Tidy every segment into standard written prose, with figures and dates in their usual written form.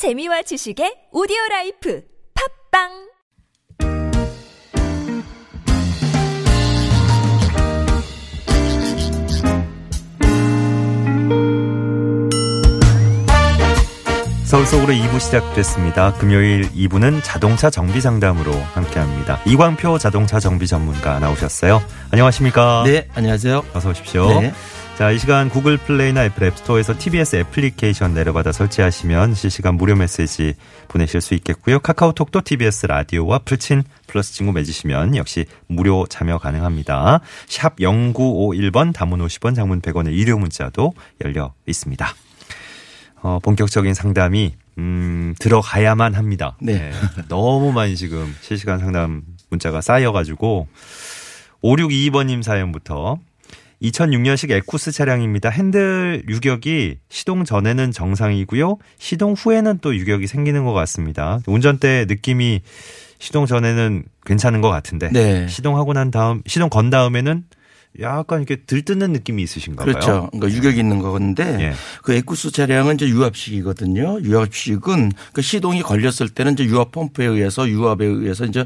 재미와 지식의 오디오라이프 팝빵 서울 속으로 2부 시작됐습니다. 금요일 2부는 자동차 정비 상담으로 함께합니다. 이광표 자동차 정비 전문가 나오셨어요. 안녕하십니까? 네, 안녕하세요. 어서 오십시오. 네. 자, 이 시간 구글 플레이나 애플 앱스토어에서 TBS 애플리케이션 내려받아 설치하시면 실시간 무료 메시지 보내실 수 있겠고요. 카카오톡도 TBS 라디오와 풀친 플러스 친구 맺으시면 역시 무료 참여 가능합니다. 샵 0951번 단문 50원 장문 100원의 유료 문자도 열려 있습니다. 본격적인 상담이 들어가야만 합니다. 네. 너무 많이 지금 실시간 상담 문자가 쌓여가지고 5622번님 사연부터 2006년식 에쿠스 차량입니다. 핸들 유격이 시동 전에는 정상이고요. 시동 후에는 또 유격이 생기는 것 같습니다. 운전대 느낌이 시동 전에는 괜찮은 것 같은데 네. 시동하고 난 다음 시동 건 다음에는 약간 이렇게 들뜯는 느낌이 있으신가 봐요. 그렇죠. 그러니까 유격이 있는 건데 예. 그 에쿠스 차량은 이제 유압식이거든요. 유압식은 그 시동이 걸렸을 때는 이제 유압 펌프에 의해서 이제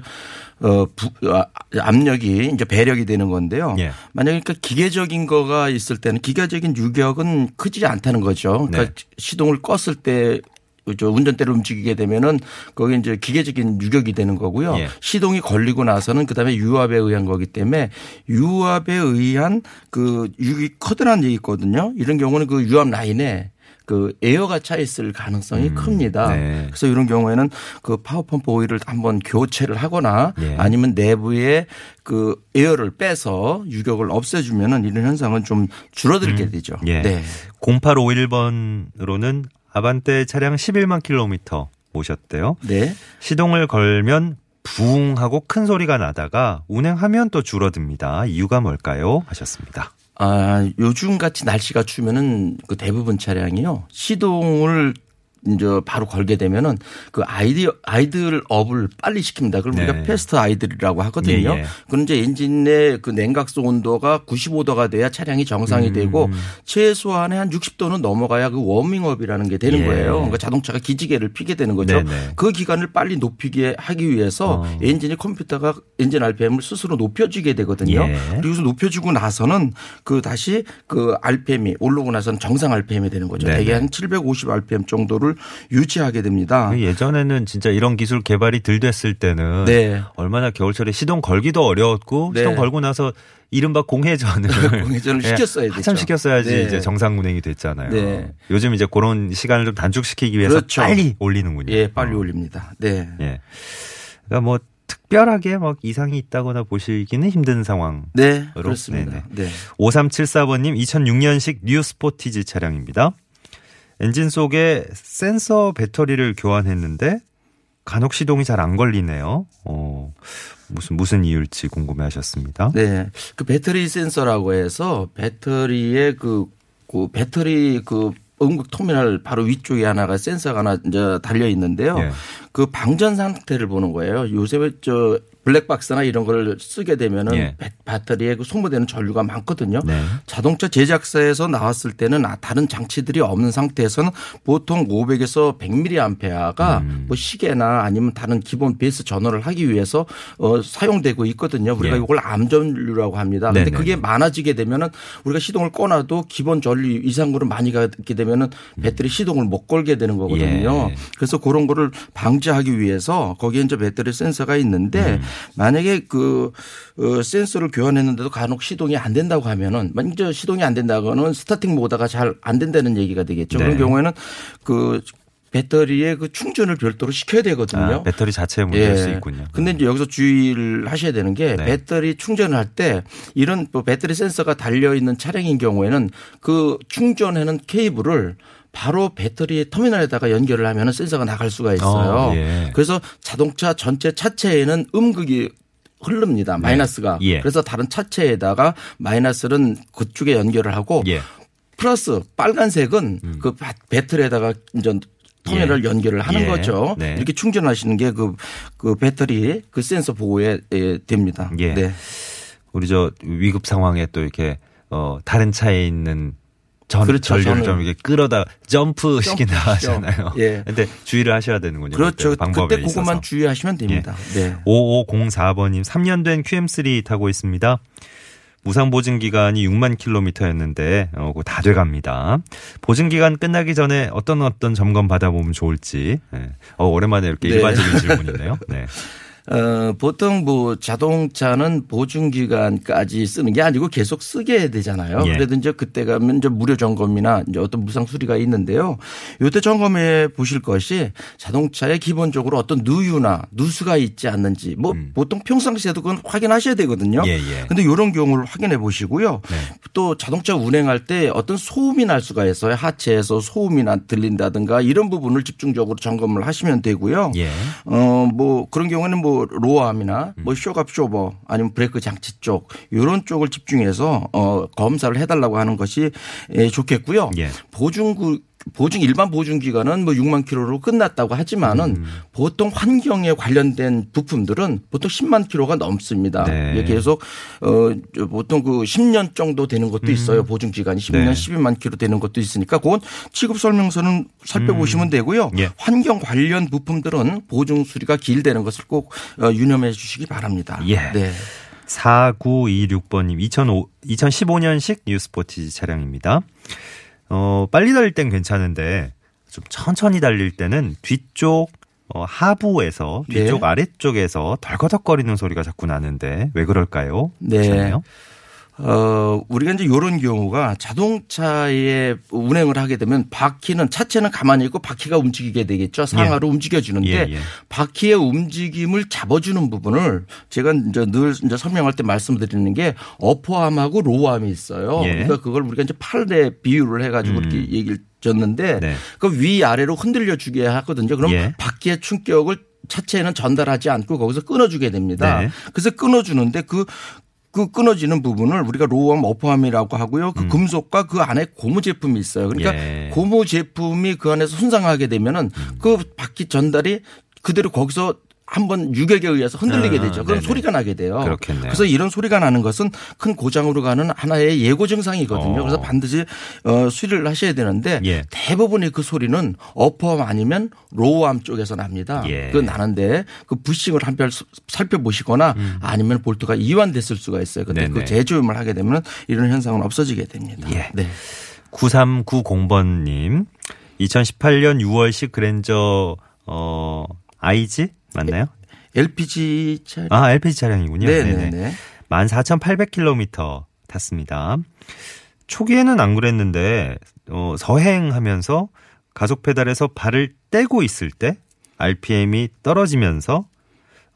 압력이 이제 배력이 되는 건데요. 예. 만약에 그러니까 기계적인 거가 있을 때는 기계적인 유격은 크지 않다는 거죠. 그러니까 네. 시동을 껐을 때 운전대를 움직이게 되면은 거기 이제 기계적인 유격이 되는 거고요. 예. 시동이 걸리고 나서는 그다음에 유압에 의한 거기 때문에 유압에 의한 그 유격이 커다란 얘기 있거든요. 이런 경우는 그 유압 라인에 그 에어가 차 있을 가능성이 큽니다. 네. 그래서 이런 경우에는 그 파워펌프 오일을 한번 교체를 하거나 예. 아니면 내부에 그 에어를 빼서 유격을 없애주면은 이런 현상은 좀 줄어들게 되죠. 예. 네. 0851번으로는 아반떼 차량 11만 킬로미터 오셨대요. 네. 시동을 걸면 부웅 하고 큰 소리가 나다가 운행하면 또 줄어듭니다. 이유가 뭘까요? 하셨습니다. 아, 요즘같이 날씨가 추면은 그 대부분 차량이요. 시동을 이제 바로 걸게 되면은 그 아이들 업을 빨리 시킵니다. 그럼 우리가 네. 패스트 아이들이라고 하거든요. 예. 그건 이제 엔진의 그 냉각수 온도가 95도가 돼야 차량이 정상이 되고 최소한의 한 60도는 넘어가야 그 워밍업이라는 게 되는 예. 거예요. 그러니까 자동차가 기지개를 피게 되는 거죠. 네네. 그 기간을 빨리 높이게 하기 위해서 엔진이 컴퓨터가 엔진 RPM을 스스로 높여주게 되거든요. 예. 그리고 높여주고 나서는 그 다시 그 RPM이 올라오고 나서는 정상 RPM이 되는 거죠. 네네. 대개 한 750 RPM 정도를 유지하게 됩니다. 예전에는 진짜 이런 기술 개발이 덜 됐을 때는 네. 얼마나 겨울철에 시동 걸기도 어려웠고 네. 시동 걸고 나서 이른바 공회전을 시켰어야 되죠. 한참 시켰어야지 네. 이제 정상 운행이 됐잖아요. 네. 요즘 이제 그런 시간을 좀 단축시키기 위해서 그렇죠. 빨리 올리는군요. 예, 빨리 올립니다. 네. 예. 그러니까 뭐 특별하게 막 이상이 있다거나 보시기는 힘든 상황으로. 네, 그렇습니다. 네. 5374번님 2006년식 뉴 스포티지 차량입니다. 엔진 속에 센서 배터리를 교환했는데 간혹 시동이 잘 안 걸리네요. 무슨 이유일지 궁금해하셨습니다. 네, 그 배터리 센서라고 해서 배터리의 그 배터리 그 음극 터미널 바로 위쪽에 하나가 센서가 하나 이제 달려 있는데요. 네. 그 방전 상태를 보는 거예요. 요새 저 블랙박스나 이런 걸 쓰게 되면은 예. 배터리에 그 소모되는 전류가 많거든요. 네. 자동차 제작사에서 나왔을 때는 다른 장치들이 없는 상태에서는 보통 500에서 100mAh가 뭐 시계나 아니면 다른 기본 베이스 전원을 하기 위해서 사용되고 있거든요. 우리가 예. 이걸 암전류라고 합니다. 그런데 그게 많아지게 되면은 우리가 시동을 꺼놔도 기본 전류 이상으로 많이 가게 되면은 배터리 시동을 못 걸게 되는 거거든요. 예. 그래서 그런 거를 방지하기 위해서 거기에 이제 배터리 센서가 있는데 만약에 그 센서를 교환했는데도 간혹 시동이 안 된다고 하면은 만약 시동이 안 된다고는 스타팅 모드가 잘 안 된다는 얘기가 되겠죠. 네. 그런 경우에는 그 배터리의 그 충전을 별도로 시켜야 되거든요. 아, 배터리 자체에 문제일 예. 수 있군요. 그런데 이제 여기서 주의를 하셔야 되는 게 네. 배터리 충전을 할 때 이런 뭐 배터리 센서가 달려 있는 차량인 경우에는 그 충전하는 케이블을 바로 배터리 터미널에다가 연결을 하면 센서가 나갈 수가 있어요. 예. 그래서 자동차 전체 차체에는 음극이 흐릅니다. 마이너스가. 예. 그래서 다른 차체에다가 마이너스는 그쪽에 연결을 하고 예. 플러스 빨간색은 그 배터리에다가 이제 터미널 예. 연결을 하는 예. 거죠. 네. 이렇게 충전하시는 게 그 배터리 그 센서 보호에 됩니다. 예. 네. 우리 저 위급 상황에 또 이렇게 다른 차에 있는 그렇죠. 절좀 이게 끌어다 점프식이 나잖아요. 예. 근데 주의를 하셔야 되는군요. 그렇죠. 그때 그것만 주의하시면 됩니다. 예. 네. 5504번님 3년 된 QM3 타고 있습니다. 무상 보증 기간이 6만 킬로미터였는데 다 돼갑니다. 보증 기간 끝나기 전에 어떤 점검 받아보면 좋을지. 네. 오랜만에 이렇게 네. 일반적인 질문이네요. 네. 보통 뭐 자동차는 보증 기간까지 쓰는 게 아니고 계속 쓰게 되잖아요. 예. 그래도 이제 그때 가면 이제 무료 점검이나 이제 어떤 무상 수리가 있는데요. 이때 점검해 보실 것이 자동차에 기본적으로 어떤 누유나 누수가 있지 않는지 뭐 보통 평상시에도 그건 확인하셔야 되거든요. 그런데 이런 경우를 확인해 보시고요. 네. 또 자동차 운행할 때 어떤 소음이 날 수가 있어요. 하체에서 소음이 들린다든가 이런 부분을 집중적으로 점검을 하시면 되고요. 예. 뭐 그런 경우에는 뭐 로어암이나 뭐 쇼갑 쇼버 아니면 브레이크 장치 쪽 이런 쪽을 집중해서 검사를 해달라고 하는 것이 좋겠고요. 예. 보증 일반 보증 기간은 뭐 6만 킬로로 끝났다고 하지만은 보통 환경에 관련된 부품들은 보통 10만 킬로가 넘습니다. 네. 계속 보통 그 10년 정도 되는 것도 있어요. 보증 기간이 10년, 네. 12만 킬로 되는 것도 있으니까 그건 취급 설명서는 살펴보시면 되고요. 예. 환경 관련 부품들은 보증 수리가 길다는 것을 꼭 유념해 주시기 바랍니다. 예. 네. 4926번님 2015년식 뉴스포티지 차량입니다. 빨리 달릴 땐 괜찮은데 좀 천천히 달릴 때는 뒤쪽 네. 아래쪽에서 덜거덕거리는 소리가 자꾸 나는데 왜 그럴까요? 네. 하시나요? 우리가 이제 이런 경우가 자동차에 운행을 하게 되면 바퀴는 차체는 가만히 있고 바퀴가 움직이게 되겠죠. 상하로 예. 움직여주는데 바퀴의 움직임을 잡아주는 부분을 제가 이제 늘 이제 설명할 때 말씀드리는 게 어퍼암하고 로어암이 있어요. 예. 그러니까 그걸 우리가 이제 팔에 비유를 해가지고 이렇게 얘기를 줬는데 네. 그 위아래로 흔들려주게 하거든요. 그럼 예. 바퀴의 충격을 차체에는 전달하지 않고 거기서 끊어주게 됩니다. 네. 그래서 끊어주는데 그 끊어지는 부분을 우리가 로우암, 어퍼암이라고 하고요. 그 금속과 그 안에 고무 제품이 있어요. 그러니까 예. 고무 제품이 그 안에서 손상하게 되면은 그 바퀴 전달이 그대로 거기서 한번 유격에 의해서 흔들리게 되죠. 그럼 네네. 소리가 나게 돼요. 그렇겠네요. 그래서 이런 소리가 나는 것은 큰 고장으로 가는 하나의 예고 증상이거든요. 그래서 반드시 수리를 하셔야 되는데 예. 대부분의 그 소리는 어퍼암 아니면 로우암 쪽에서 납니다. 예. 그 나는데 그 부싱을 한별 살펴보시거나 아니면 볼트가 이완됐을 수가 있어요. 근데 그 재조임을 하게 되면 이런 현상은 없어지게 됩니다. 예. 네. 9390번님 2018년 6월식 그랜저 IG 맞나요? LPG 차량. 아, LPG 차량이군요. 네네네. 14,800km 탔습니다. 초기에는 안 그랬는데 서행하면서 가속 페달에서 발을 떼고 있을 때 RPM이 떨어지면서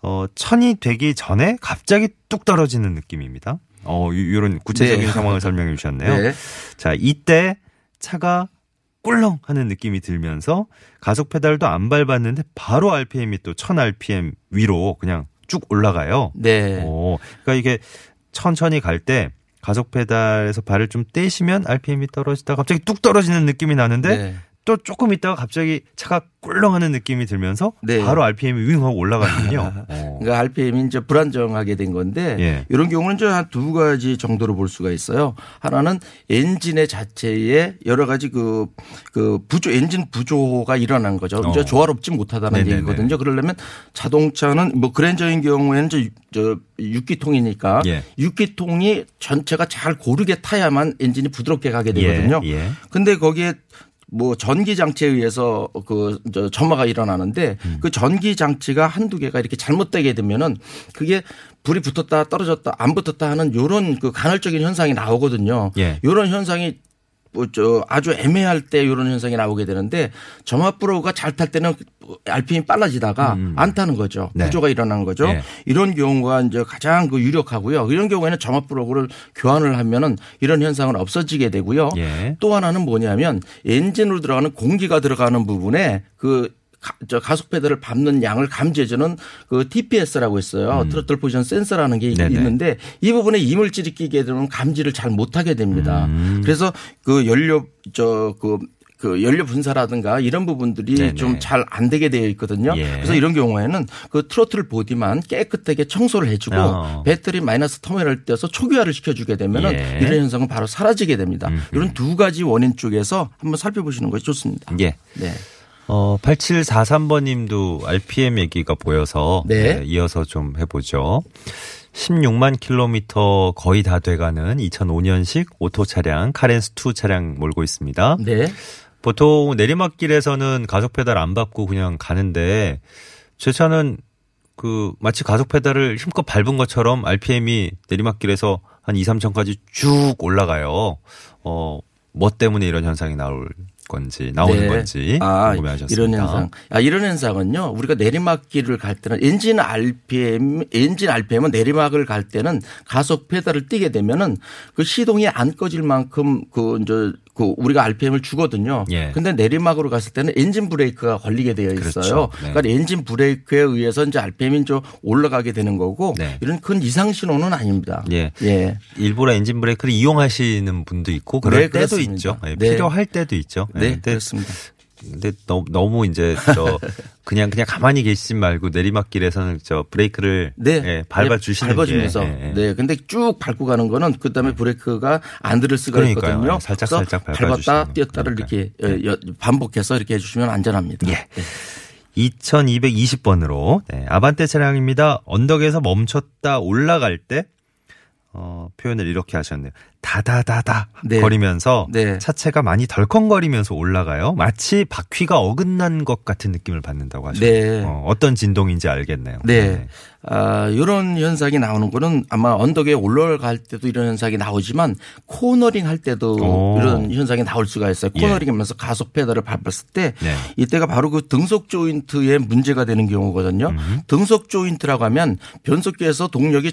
1000이 되기 전에 갑자기 뚝 떨어지는 느낌입니다. 이런 구체적인 네. 상황을 설명해 주셨네요. 네. 자, 이때 차가 꿀렁 하는 느낌이 들면서 가속 페달도 안 밟았는데 바로 RPM이 또 1000 RPM 위로 그냥 쭉 올라가요. 네. 그러니까 이게 천천히 갈 때 가속 페달에서 발을 좀 떼시면 RPM이 떨어지다가 갑자기 뚝 떨어지는 느낌이 나는데 네. 또 조금 있다가 갑자기 차가 꿀렁하는 느낌이 들면서 네. 바로 RPM이 윙 하고 올라가거든요. 그러니까 RPM이 이제 불안정하게 된 건데 예. 이런 경우는 이제 한 두 가지 정도로 볼 수가 있어요. 하나는 엔진의 자체에 여러 가지 엔진 부조가 일어난 거죠. 이제 조화롭지 못하다는 네네네. 얘기거든요. 그러려면 자동차는 뭐 그랜저인 경우에는 이제 6기통이니까 예. 6기통이 전체가 잘 고르게 타야만 엔진이 부드럽게 가게 되거든요. 그런데 거기에 뭐 전기 장치에 의해서 그 점화가 일어나는데 그 전기 장치가 한두 개가 이렇게 잘못되게 되면은 그게 불이 붙었다 떨어졌다 안 붙었다 하는 이런 그 간헐적인 현상이 나오거든요. 예. 이런 현상이 아주 애매할 때 이런 현상이 나오게 되는데 점화 브레이크가 잘 탈 때는 RPM이 빨라지다가 안 타는 거죠. 구조가 일어난 거죠. 예. 이런 경우가 이제 가장 유력하고요. 이런 경우에는 점화 브레이크를 교환을 하면은 이런 현상은 없어지게 되고요. 예. 또 하나는 뭐냐면 엔진으로 들어가는 공기가 들어가는 부분에 가속 페달을 밟는 양을 감지해주는 그 TPS라고 있어요. 트로틀 포지션 센서라는 게 네네. 있는데 이 부분에 이물질이 끼게 되면 감지를 잘 못하게 됩니다. 그래서 그 연료 그 연료 분사라든가 이런 부분들이 네네. 좀 잘 안 되게 되어 있거든요. 예. 그래서 이런 경우에는 그 트로틀 보디만 깨끗하게 청소를 해주고 배터리 마이너스 터미널을 떼서 초기화를 시켜주게 되면은 예. 이런 현상은 바로 사라지게 됩니다. 이런 두 가지 원인 쪽에서 한번 살펴보시는 것이 좋습니다. 예. 네. 8743번 님도 RPM 얘기가 보여서 네. 네, 이어서 좀 해보죠. 16만 킬로미터 거의 다 돼가는 2005년식 오토 차량 카렌스2 차량 몰고 있습니다. 네. 보통 내리막길에서는 가속 페달 안 밟고 그냥 가는데 제 차는 그 마치 가속 페달을 힘껏 밟은 것처럼 RPM이 내리막길에서 한 2, 3천까지 쭉 올라가요. 뭐 때문에 이런 현상이 나올 건지 나오는 네. 건지 궁금해하셨습니다. 이런 현상은요. 우리가 내리막길을 갈 때는 엔진 RPM은 내리막을 갈 때는 가속 페달을 띄게 되면은 그 시동이 안 꺼질 만큼 그 우리가 RPM을 주거든요. 그런데 예. 내리막으로 갔을 때는 엔진 브레이크가 걸리게 되어 있어요. 그렇죠. 네. 그러니까 엔진 브레이크에 의해서 이제 RPM이 좀 올라가게 되는 거고 네. 이런 큰 이상 신호는 아닙니다. 예. 예. 일부러 엔진 브레이크를 이용하시는 분도 있고 그럴 네, 때도 그렇습니다. 있죠. 네. 필요할 때도 있죠. 네, 네. 그렇습니다. 근데 너무 이제 그냥 가만히 계시지 말고 내리막길에서는 브레이크를 네. 예, 밟아주시는 밟아주면서 예, 예. 네. 근데 쭉 밟고 가는 거는 그다음에 브레이크가 안드를 쓰가 있거든요. 살짝 밟았다 뛰었다를 그러니까요. 이렇게 네. 반복해서 이렇게 해주시면 안전합니다. 예. 네. 2220번으로 네. 아반떼 차량입니다. 언덕에서 멈췄다 올라갈 때 표현을 이렇게 하셨네요. 다다다다 네. 거리면서 네. 차체가 많이 덜컹거리면서 올라가요. 마치 바퀴가 어긋난 것 같은 느낌을 받는다고 하셨네요. 네. 어떤 진동인지 알겠네요. 네. 네. 이런 현상이 나오는 거는 아마 언덕에 올라갈 때도 이런 현상이 나오지만 코너링 할 때도 이런 현상이 나올 수가 있어요. 코너링 하면서 가속 페달을 밟았을 때 네. 이때가 바로 그 등속 조인트에 문제가 되는 경우거든요. 등속 조인트라고 하면 변속기에서 동력이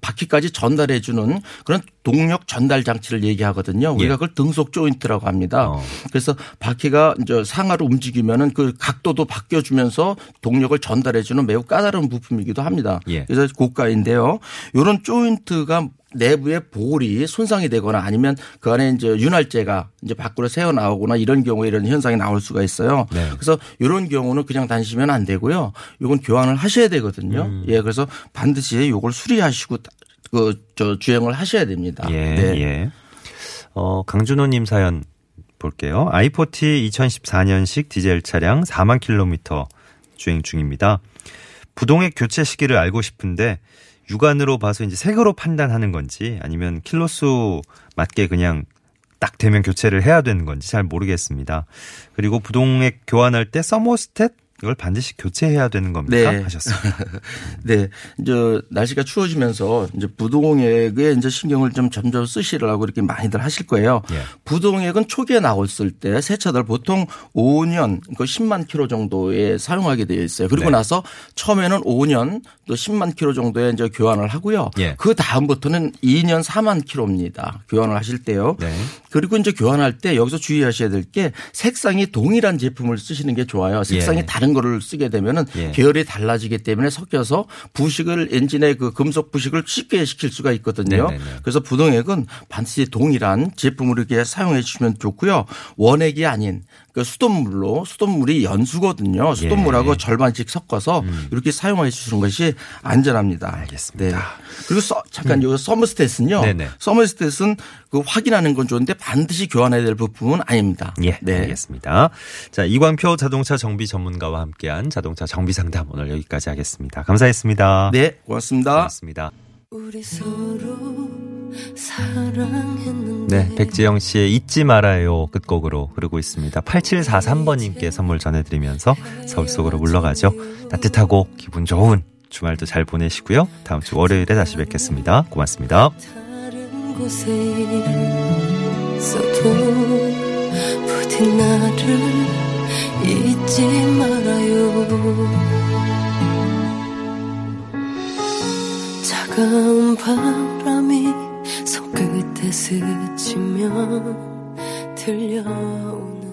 바퀴까지 전달해 주는 그런 동력 전달 장치를 얘기하거든요. 우리가 그걸 등속 조인트라고 합니다. 그래서 바퀴가 이제 상하로 움직이면은 그 각도도 바뀌어주면서 동력을 전달해 주는 매우 까다로운 부품이기도 합니다. 그래서 고가인데요. 이런 조인트가 내부의 볼이 손상이 되거나 아니면 그 안에 이제 윤활제가 이제 밖으로 새어 나오거나 이런 경우에 이런 현상이 나올 수가 있어요. 네. 그래서 이런 경우는 그냥 다니시면 안 되고요. 이건 교환을 하셔야 되거든요. 예, 그래서 반드시 이걸 수리하시고 주행을 하셔야 됩니다. 예, 네. 예. 강준호님 사연 볼게요. i40 2014년식 디젤 차량 4만 킬로미터 주행 중입니다. 부동액 교체 시기를 알고 싶은데 육안으로 봐서 이제 색으로 판단하는 건지 아니면 킬로수 맞게 그냥 딱 되면 교체를 해야 되는 건지 잘 모르겠습니다. 그리고 부동액 교환할 때 서모스탯 이걸 반드시 교체해야 되는 겁니까? 네. 하셨습니다. 네. 이제 날씨가 추워지면서 이제 부동액에 이제 신경을 좀 점점 쓰시라고 이렇게 많이들 하실 거예요. 예. 부동액은 초기에 나왔을 때 새 차들 보통 5년, 10만 킬로 정도에 사용하게 되어 있어요. 그리고 네. 나서 처음에는 5년 또 10만 킬로 정도에 이제 교환을 하고요. 예. 그 다음부터는 2년 4만 킬로입니다. 교환을 하실 때요. 네. 그리고 이제 교환할 때 여기서 주의하셔야 될 게 색상이 동일한 제품을 쓰시는 게 좋아요. 색상이 예. 다른 거를 쓰게 되면은 예. 계열이 달라지기 때문에 섞여서 부식을 엔진의 그 금속 부식을 쉽게 시킬 수가 있거든요. 네네네. 그래서 부동액은 반드시 동일한 제품으로 이렇게 사용해 주시면 좋고요. 원액이 아닌 그 수돗물이 연수거든요. 수돗물하고 예. 절반씩 섞어서 이렇게 사용해 주시는 것이 안전합니다. 알겠습니다. 네. 그리고 잠깐 여기서 서머스탯은요. 네네. 서머스탯은 그 확인하는 건 좋은데 반드시 교환해야 될 부품은 아닙니다. 예. 네. 알겠습니다. 자, 이광표 자동차 정비 전문가와 함께한 자동차 정비 상담 오늘 여기까지 하겠습니다. 감사했습니다. 네. 고맙습니다. 우리 서로 네, 백지영 씨의 잊지 말아요 끝곡으로 흐르고 있습니다. 8743번님께 선물 전해드리면서 서울 속으로 물러가죠. 따뜻하고 기분 좋은 주말도 잘 보내시고요. 다음 주 월요일에 다시 뵙겠습니다. 고맙습니다. 다른 곳에서도 부디 나를 잊지 말아요. 차가운 바람이 손끝에 스치면 들려오는